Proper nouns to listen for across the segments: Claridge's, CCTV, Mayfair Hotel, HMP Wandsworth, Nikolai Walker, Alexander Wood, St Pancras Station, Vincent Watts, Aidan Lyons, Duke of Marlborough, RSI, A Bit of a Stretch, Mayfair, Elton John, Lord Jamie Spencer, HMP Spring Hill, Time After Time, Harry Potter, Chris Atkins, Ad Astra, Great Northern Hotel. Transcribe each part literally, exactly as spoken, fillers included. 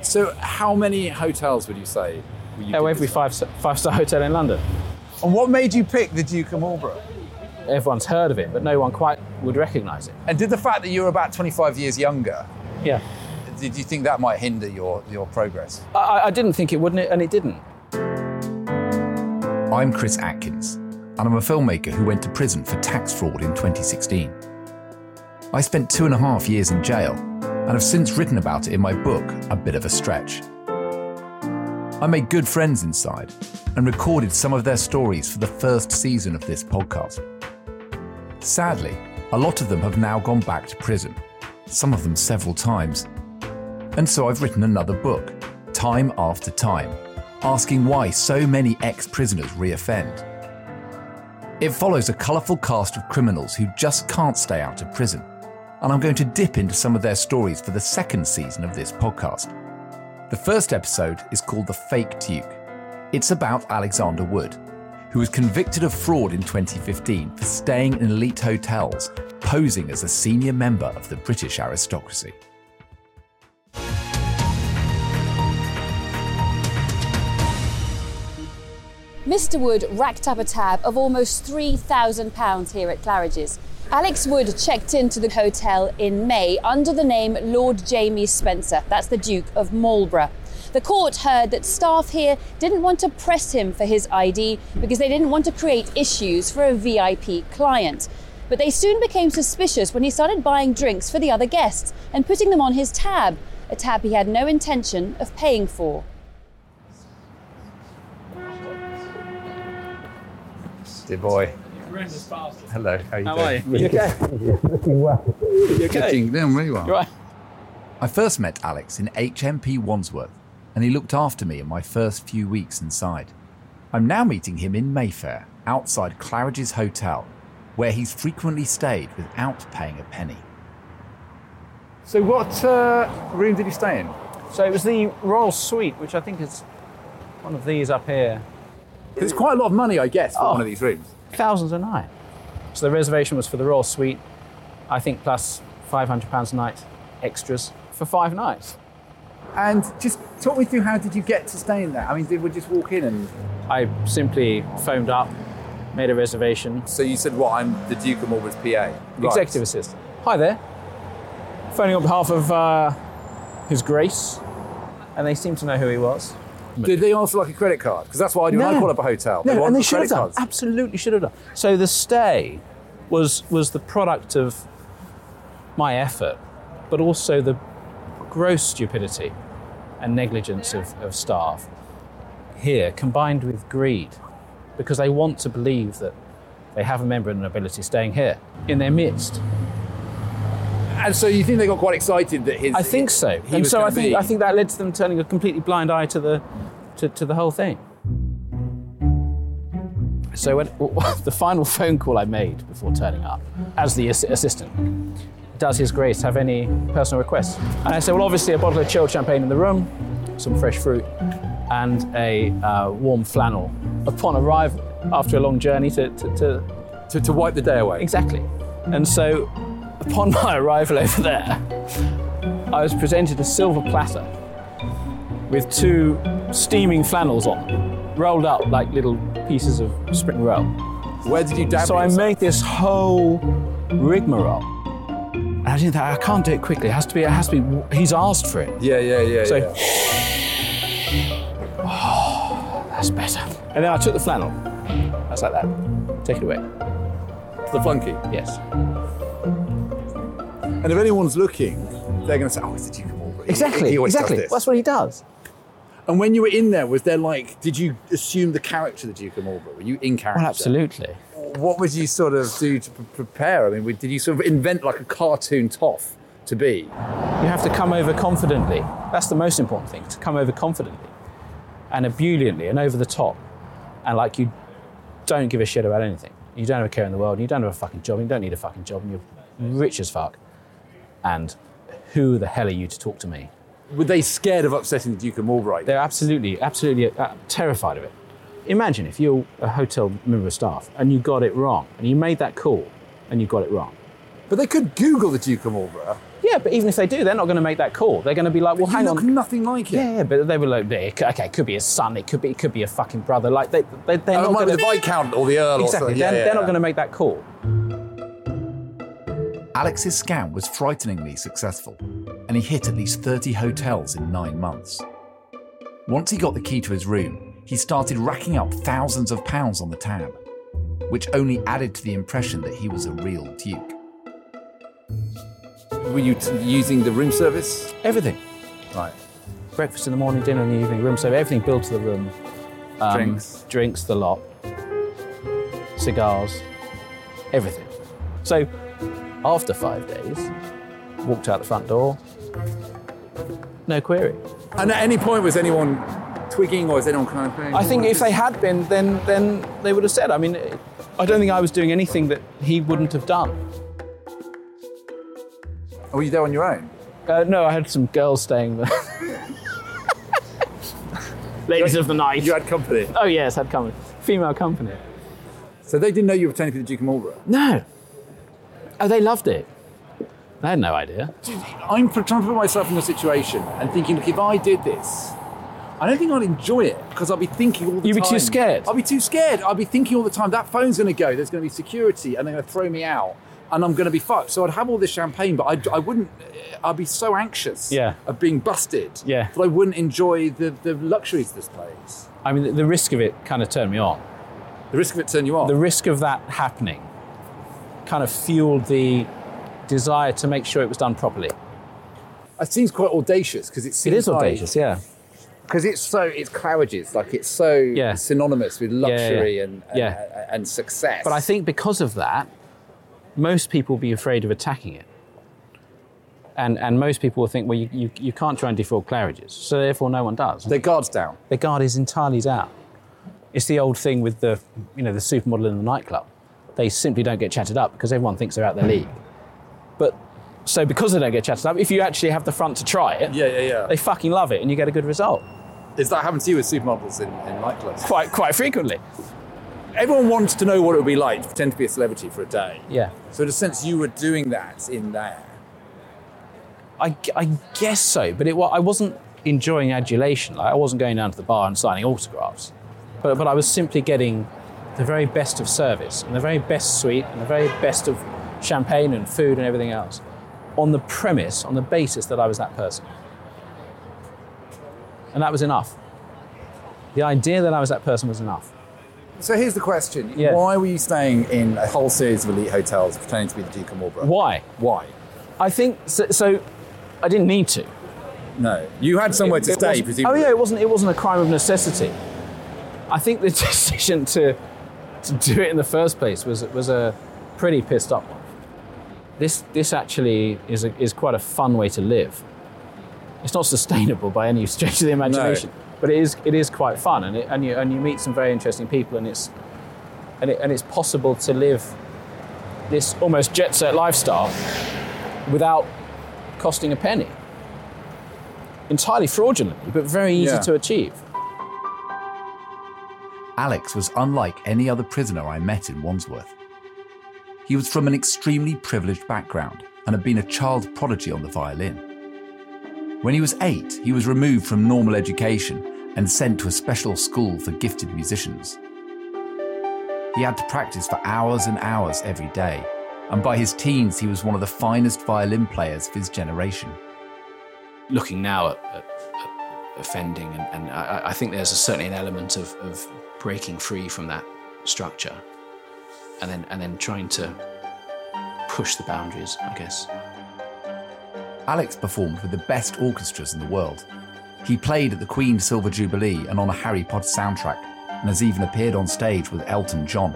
So how many hotels would you say? You oh, every five-star five star hotel in London. And what made you pick the Duke of Marlborough? Everyone's heard of it, but no one quite would recognise it. And did the fact that you were about twenty-five years younger? Yeah. Did you think that might hinder your, your progress? I, I didn't think it would, and it didn't. I'm Chris Atkins, and I'm a filmmaker who went to prison for tax fraud in twenty sixteen. I spent two and a half years in jail, and have since written about it in my book, A Bit of a Stretch. I made good friends inside and recorded some of their stories for the first season of this podcast. Sadly, a lot of them have now gone back to prison, some of them several times. And so I've written another book, Time After Time, asking why so many ex-prisoners re-offend. It follows a colourful cast of criminals who just can't stay out of prison, and I'm going to dip into some of their stories for the second season of this podcast. The first episode is called The Fake Duke. It's about Alexander Wood, who was convicted of fraud in twenty fifteen for staying in elite hotels, posing as a senior member of the British aristocracy. Mister Wood racked up a tab of almost three thousand pounds here at Claridge's. Alex Wood checked into the hotel in May under the name Lord Jamie Spencer. That's the Duke of Marlborough. The court heard that staff here didn't want to press him for his I D because they didn't want to create issues for a V I P client. But they soon became suspicious when he started buying drinks for the other guests and putting them on his tab, a tab he had no intention of paying for. Dear boy. Hello, how are you how doing? How are you? You okay? Looking well. You okay? Looking down really well. Right. I first met Alex in H M P Wandsworth, and he looked after me in my first few weeks inside. I'm now meeting him in Mayfair, outside Claridge's Hotel, where he's frequently stayed without paying a penny. So what uh, room did you stay in? So it was the Royal Suite, which I think is one of these up here. It's quite a lot of money, I guess, for oh. one of these rooms. Thousands a night. So the reservation was for the Royal Suite, I think, plus five hundred pounds a night extras for five nights. And just talk me through, how did you get to stay in there? I mean, did we just walk in and... I simply phoned up, made a reservation. So you said, what, I'm the Duke of Marlborough's P A? Right. Executive assistant. Hi there. Phoning on behalf of uh, His Grace, and they seemed to know who he was. Did they ask for like a credit card? Because that's what I do no. when I call up a hotel. They no, and they should have done. Cards. Absolutely should have done. So the stay was was the product of my effort, but also the gross stupidity and negligence of, of staff here, combined with greed, because they want to believe that they have a member of the nobility staying here in their midst. And so you think they got quite excited that his... I think so. And so I think, I think that led to them turning a completely blind eye to the to, to the whole thing. So when, the final phone call I made before turning up, as the assistant, does His Grace have any personal requests? And I said, well, obviously a bottle of chilled champagne in the room, some fresh fruit, and a uh, warm flannel upon arrival after a long journey to to, to... to... to wipe the day away. Exactly. And so... upon my arrival over there, I was presented a silver platter with two steaming flannels on, rolled up like little pieces of spring roll. Where did you dab it? So I made this whole rigmarole. I I didn't think, I can't do it quickly. It has to be, it has to be, he's asked for it. Yeah, yeah, yeah. So, yeah. Oh, that's better. And then I took the flannel. That's like that. Take it away. The flunky? Yes. And if anyone's looking, they're going to say, oh, it's the Duke of Marlborough. Exactly, he always exactly. Does this. Well, that's what he does. And when you were in there, was there like, did you assume the character of the Duke of Marlborough? Were you in character? Well, absolutely. What would you sort of do to prepare? I mean, did you sort of invent like a cartoon toff to be? You have to come over confidently. That's the most important thing, to come over confidently and ebulliently and over the top. And like, you don't give a shit about anything. You don't have a care in the world. And you don't have a fucking job. And you don't need a fucking job. And you're rich as fuck. And who the hell are you to talk to me? Were they scared of upsetting the Duke of Marlborough? They're absolutely, absolutely uh, terrified of it. Imagine if you're a hotel member of staff and you got it wrong, and you made that call and you got it wrong. But they could Google the Duke of Marlborough. Yeah, but even if they do, they're not going to make that call. They're going to be like, well, but hang you look on. Look nothing like it. Yeah, but they were like, okay, it could be a son, it could be, it could be a fucking brother. Like they, they, they're oh, not going to... It might be the Viscount or the Earl exactly. or something. Exactly, yeah, they're, yeah, they're yeah. not going to make that call. Alex's scam was frighteningly successful, and he hit at least thirty hotels in nine months. Once he got the key to his room, he started racking up thousands of pounds on the tab, which only added to the impression that he was a real duke. Were you t- using the room service? Everything. Right. Breakfast in the morning, dinner in the evening, room service, everything billed to the room. Um, drinks. Drinks, the lot. Cigars. Everything. So, after five days, walked out the front door, no query. And at any point, was anyone twigging or was anyone kind of thing? I think if they had been, then then they would have said. I mean, I don't think I was doing anything that he wouldn't have done. Oh, were you there on your own? Uh, no, I had some girls staying there. Ladies of the night. You had company? Oh, yes, had company. Female company. So they didn't know you were pretending for the Duke of Marlborough? No. Oh, they loved it. They had no idea. I'm trying to put myself in the situation and thinking, look, if I did this, I don't think I'd enjoy it because I'd be thinking all the You'd time. You'd be too scared. I'd be too scared. I'd be thinking all the time, that phone's going to go, there's going to be security, and they're going to throw me out, and I'm going to be fucked. So I'd have all this champagne, but I'd, I wouldn't, I'd be so anxious yeah. of being busted yeah. that I wouldn't enjoy the, the luxuries of this place. I mean, the, the risk of it kind of turned me on. The risk of it turned you on? The risk of that happening kind of fueled the desire to make sure it was done properly. It seems quite audacious because it seems It is audacious, like, yeah. Because it's so, it's Claridge's, like it's so yeah. synonymous with luxury yeah, yeah. And, and, yeah. and success. But I think because of that, most people will be afraid of attacking it. And and most people will think, well, you, you, you can't try and defraud Claridge's, so therefore no one does. Their guard's down. Their guard is entirely down. It's the old thing with the, you know, the supermodel in the nightclub. They simply don't get chatted up because everyone thinks they're out their league. But, so because they don't get chatted up, if you actually have the front to try it, yeah, yeah, yeah. they fucking love it and you get a good result. Is that happened to you with supermodels in, in nightclubs? Quite quite frequently. Everyone wants to know what it would be like to pretend to be a celebrity for a day. Yeah. So in a sense, you were doing that in there. I, I guess so, but it, well, I wasn't enjoying adulation. Like, I wasn't going down to the bar and signing autographs, but but I was simply getting the very best of service and the very best suite and the very best of champagne and food and everything else on the premise, on the basis that I was that person. And that was enough. The idea that I was that person was enough. So here's the question. Yeah. Why were you staying in a whole series of elite hotels pretending to be the Duke of Marlborough? Why? Why? I think, so, so I didn't need to. No, you had somewhere it, to it stay presumably. Oh yeah, it wasn't, it wasn't a crime of necessity. I think the decision to to do it in the first place was was a pretty pissed up one. This this actually is a, is quite a fun way to live. It's not sustainable by any stretch of the imagination, no. but it is it is quite fun, and it, and you and you meet some very interesting people, and it's and it, and it's possible to live this almost jet set lifestyle without costing a penny. Entirely fraudulently, but very easy yeah. to achieve. Alex was unlike any other prisoner I met in Wandsworth. He was from an extremely privileged background and had been a child prodigy on the violin. When he was eight, he was removed from normal education and sent to a special school for gifted musicians. He had to practice for hours and hours every day, and by his teens he was one of the finest violin players of his generation. Looking now at, at, at offending, and, and I, I think there's a, certainly an element of, of breaking free from that structure and then, and then trying to push the boundaries, I guess. Alex performed with the best orchestras in the world. He played at the Queen's Silver Jubilee and on a Harry Potter soundtrack, and has even appeared on stage with Elton John.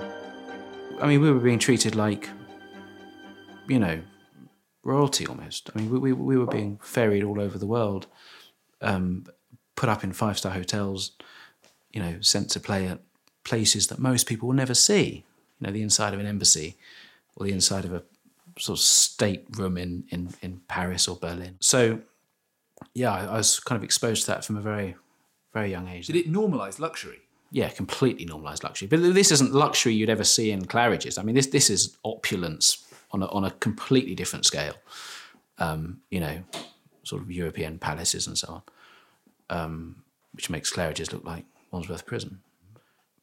I mean, we were being treated like, you know, royalty almost. I mean, we we, we were being ferried all over the world, um, put up in five-star hotels, you know, sent to play at places that most people will never see. You know, the inside of an embassy or the inside of a sort of state room in, in, in Paris or Berlin. So, yeah, I was kind of exposed to that from a very, very young age. Did it normalise luxury? Yeah, completely normalised luxury. But this isn't luxury you'd ever see in Claridge's. I mean, this this is opulence on a, on a completely different scale. Um, you know, sort of European palaces and so on, um, which makes Claridge's look like Wandsworth Prison.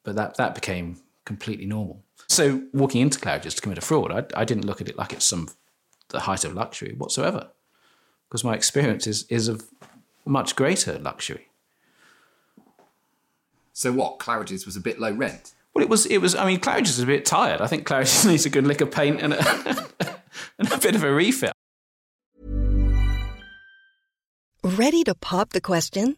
But that that became completely normal. So walking into Claridge's to commit a fraud, I, I didn't look at it like it's some the height of luxury whatsoever, because my experience is is of much greater luxury. So what, Claridge's was a bit low rent? Well, it was, It was. I mean, Claridge's was a bit tired. I think Claridge's needs a good lick of paint and a, and a bit of a refit. Ready to pop the question?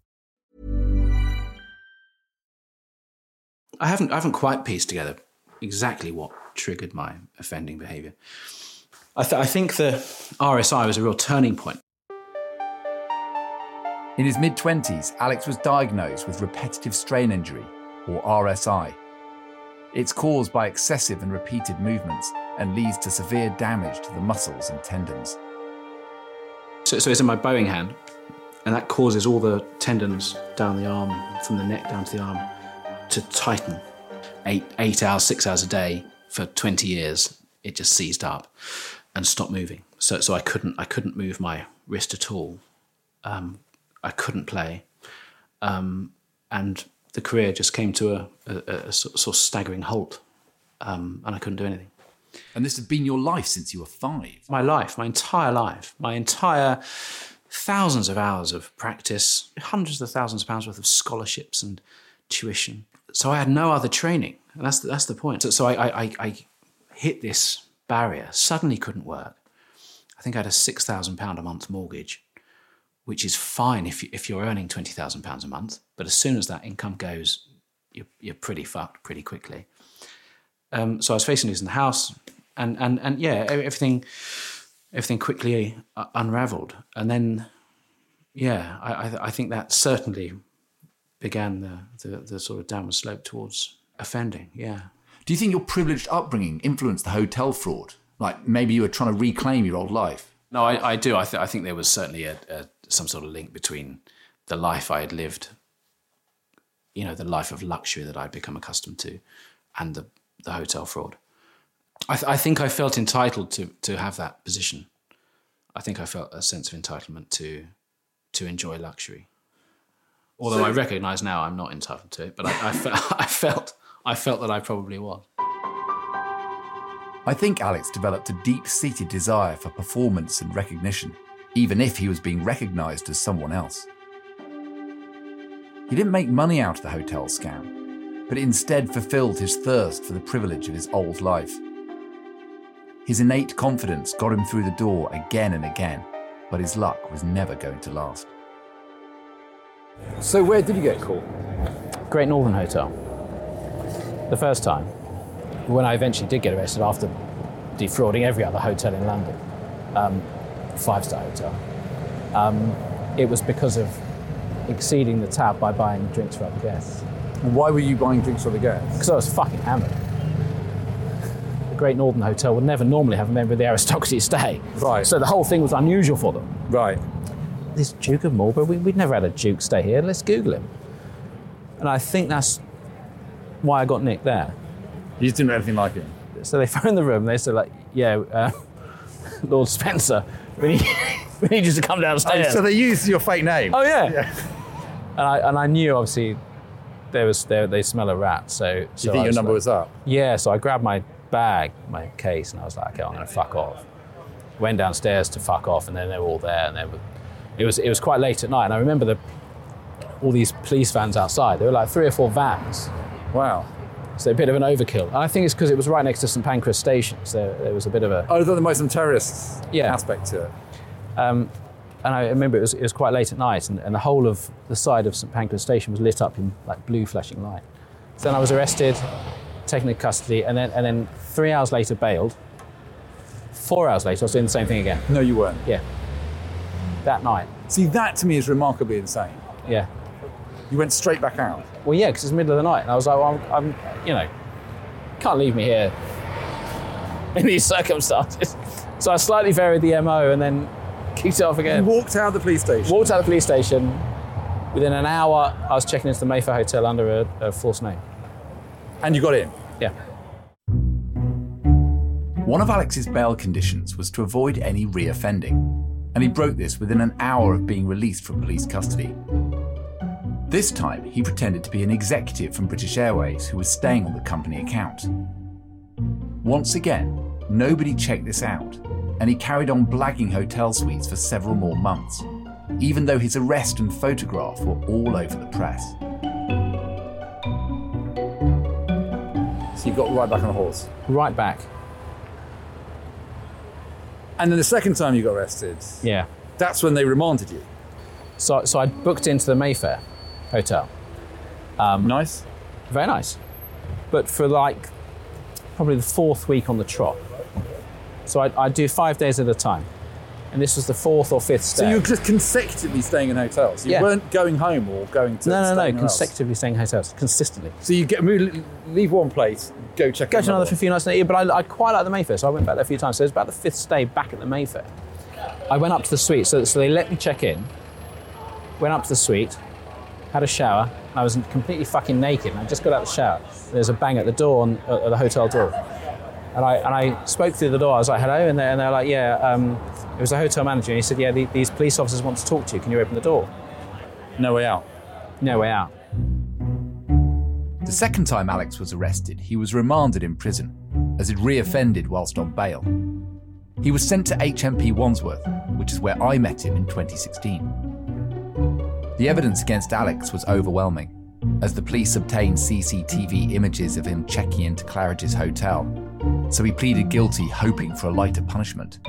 I haven't, I haven't quite pieced together exactly what triggered my offending behaviour. I, th- I think the R S I was a real turning point. In his mid-twenties, Alex was diagnosed with repetitive strain injury, or R S I. It's caused by excessive and repeated movements and leads to severe damage to the muscles and tendons. So, so it's in my bowing hand, and that causes all the tendons down the arm, from the neck down to the arm, to tighten. Eight, eight hours, six hours a day for twenty years, it just seized up and stopped moving. So, so I couldn't, I couldn't move my wrist at all. Um, I couldn't play, um, and the career just came to a, a, a sort of staggering halt, um, and I couldn't do anything. And this had been your life since you were five? My life, my entire life, my entire thousands of hours of practice, hundreds of thousands of pounds worth of scholarships and tuition. So I had no other training, and that's the, that's the point. So, so I, I, I hit this barrier, suddenly couldn't work. I think I had a six thousand pounds a month mortgage, which is fine if, you, if you're earning twenty thousand pounds a month. But as soon as that income goes, you're, you're pretty fucked pretty quickly. Um, so I was facing losing the house, and, and, and yeah, everything everything quickly unravelled. And then, yeah, I, I think that certainly began the, the, the sort of downward slope towards offending, yeah. Do you think your privileged upbringing influenced the hotel fraud? Like maybe you were trying to reclaim your old life? No, I, I do. I, th- I think there was certainly a, a some sort of link between the life I had lived, you know, the life of luxury that I'd become accustomed to, and the, the hotel fraud. I, th- I think I felt entitled to to have that position. I think I felt a sense of entitlement to to enjoy luxury. Although so, I recognise now I'm not entitled to it, but I, I, fe- I felt I felt that I probably was. I think Alex developed a deep-seated desire for performance and recognition, even if he was being recognised as someone else. He didn't make money out of the hotel scam, but instead fulfilled his thirst for the privilege of his old life. His innate confidence got him through the door again and again, but his luck was never going to last. So where did you get caught? Great Northern Hotel. The first time, when I eventually did get arrested after defrauding every other hotel in London, um, five-star hotel, um, it was because of exceeding the tab by buying drinks for other guests. And why were you buying drinks for other guests? Because I was fucking hammered. The Great Northern Hotel would never normally have a member of the aristocracy stay. Right. So the whole thing was unusual for them. Right. This Duke of Marlborough, we, we'd never had a Duke stay here, let's Google him. And I think that's why I got nicked there. You just didn't know anything like it? So they phoned the room, they said, like, yeah, uh, Lord Spencer, we need, we need you to come downstairs. Oh, so they used your fake name? Oh, yeah. yeah. And, I, and I knew, obviously, there was there, they smell a rat, so... so you think your number like, was up? Yeah, so I grabbed my bag, my case, and I was like, okay, I'm going to fuck off. Went downstairs to fuck off, and then they were all there, and they were... It was it was quite late at night, and I remember the all these police vans outside. There were like three or four vans. Wow. So a bit of an overkill. And I think it's because it was right next to St Pancras Station, so there was a bit of a... Oh, there might be some terrorist yeah. aspect to it. Um, and I remember it was it was quite late at night, and, and the whole of the side of St Pancras Station was lit up in like blue flashing light. So then I was arrested, taken into custody, and then and then three hours later bailed. Four hours later, I was doing the same thing again. No, you weren't. Yeah. That night. See, that to me is remarkably insane. Yeah. You went straight back out? Well, yeah, because it's the middle of the night, and I was like, well, I'm, I'm, you know, can't leave me here in these circumstances. So I slightly varied the M O and then kicked it off again. You walked out of the police station? Walked out of the police station. Within an hour, I was checking into the Mayfair Hotel under a, a false name. And you got in? Yeah. One of Alex's bail conditions was to avoid any reoffending, and he broke this within an hour of being released from police custody. This time, he pretended to be an executive from British Airways who was staying on the company account. Once again, nobody checked this out, and he carried on blagging hotel suites for several more months, even though his arrest and photograph were all over the press. So you got right back on the horse? Right back. And then the second time you got arrested, yeah, that's when they remanded you. So, so I booked into the Mayfair Hotel. Um, nice, very nice. But for like probably the fourth week on the trot. So I I'd do five days at a time, and this was the fourth or fifth stay. So you were just consecutively staying in hotels. You yeah. weren't going home or going to no no no consecutively else. Staying in hotels consistently. So you get move, leave one place. Go check. Go to another, another for a few nights. Yeah, but I, I quite like the Mayfair, so I went back there a few times. So it was about the fifth stay back at the Mayfair. I went up to the suite, so, so they let me check in. Went up to the suite, had a shower. And I was completely fucking naked. And I just got out of the shower. There's a bang at the door, on, at the hotel door, and I and I spoke through the door. I was like, "Hello," and they're and they're like, "Yeah." Um, it was the hotel manager, and he said, "Yeah, the, these police officers want to talk to you. Can you open the door?" No way out. No way out. The second time Alex was arrested, he was remanded in prison, as he'd reoffended whilst on bail. He was sent to H M P Wandsworth, which is where I met him in twenty sixteen. The evidence against Alex was overwhelming, as the police obtained C C T V images of him checking into Claridge's hotel, so he pleaded guilty, hoping for a lighter punishment.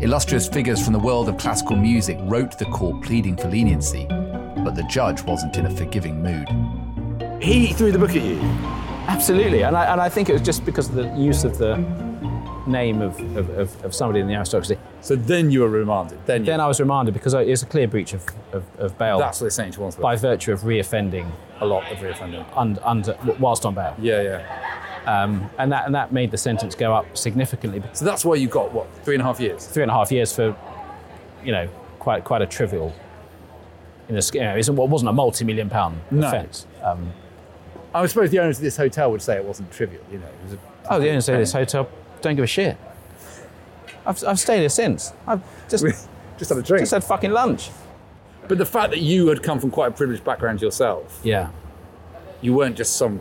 Illustrious figures from the world of classical music wrote the court pleading for leniency, but the judge wasn't in a forgiving mood. He threw the book at you? Absolutely, and I, and I think it was just because of the use of the name of, of, of somebody in the aristocracy. So then you were remanded? Then you then I was remanded because it was a clear breach of, of, of bail. That's what they're saying to Wandsworth. By virtue of reoffending. A lot of reoffending. Under, under, whilst on bail. Yeah, yeah. Um, and, that, and that made the sentence go up significantly. So that's why you got, what, three and a half years? Three and a half years for, you know, quite quite a trivial, in the, you know, it wasn't a multi-million pound offence. No. Um, I suppose the owners of this hotel would say it wasn't trivial, you know. It was a, oh, the owners of this hotel don't give a shit. I've, I've stayed here since. I've just just had a drink. Just had fucking lunch. But the fact that you had come from quite a privileged background yourself. Yeah. You weren't just some,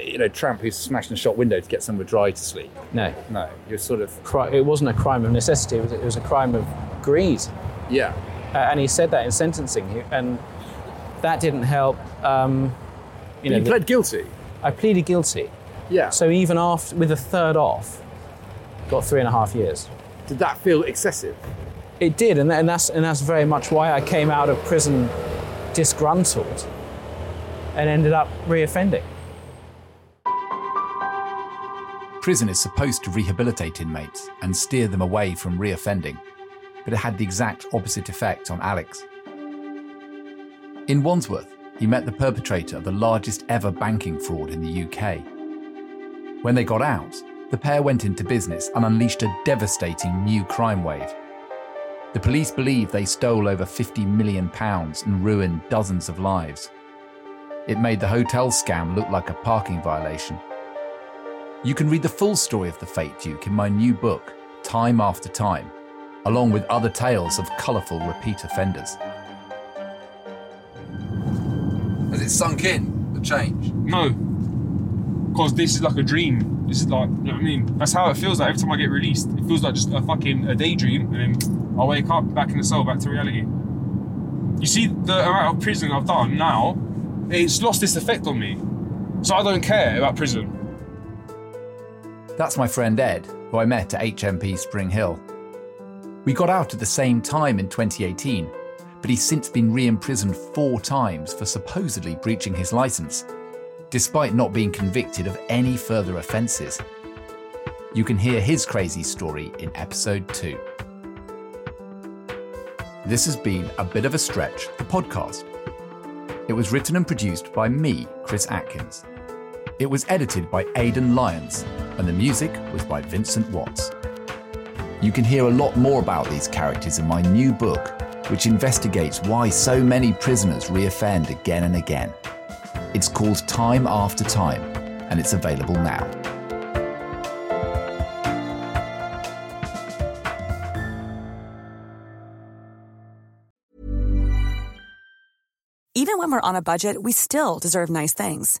you know, tramp who's smashing a shop window to get somewhere dry to sleep. No. No, you're sort of... It wasn't a crime of necessity, it was, it was a crime of greed. Yeah. Uh, and he said that in sentencing, and that didn't help. Um, you know, you pled the, guilty? I pleaded guilty. Yeah. So even after, with a third off, got three and a half years. Did that feel excessive? It did, and, and that's and that's very much why I came out of prison disgruntled and ended up reoffending. Prison is supposed to rehabilitate inmates and steer them away from reoffending, but it had the exact opposite effect on Alex. In Wandsworth, he met the perpetrator of the largest ever banking fraud in the U K. When they got out, the pair went into business and unleashed a devastating new crime wave. The police believe they stole over fifty million pounds and ruined dozens of lives. It made the hotel scam look like a parking violation. You can read the full story of the fake Duke in my new book, Time After Time, along with other tales of colourful repeat offenders. Has it sunk in, the change? No, because this is like a dream. This is like, you know what I mean? That's how it feels like every time I get released. It feels like just a fucking a daydream, and then I wake up, back in the cell, back to reality. You see, the amount of prison I've done now, it's lost its effect on me. So I don't care about prison. That's my friend Ed, who I met at H M P Spring Hill. We got out at the same time in twenty eighteen, but he's since been re-imprisoned four times for supposedly breaching his licence, despite not being convicted of any further offences. You can hear his crazy story in episode two. This has been A Bit of a Stretch, the podcast. It was written and produced by me, Chris Atkins. It was edited by Aidan Lyons, and the music was by Vincent Watts. You can hear a lot more about these characters in my new book, which investigates why so many prisoners reoffend again and again. It's called Time After Time, and it's available now. Even when we're on a budget, we still deserve nice things.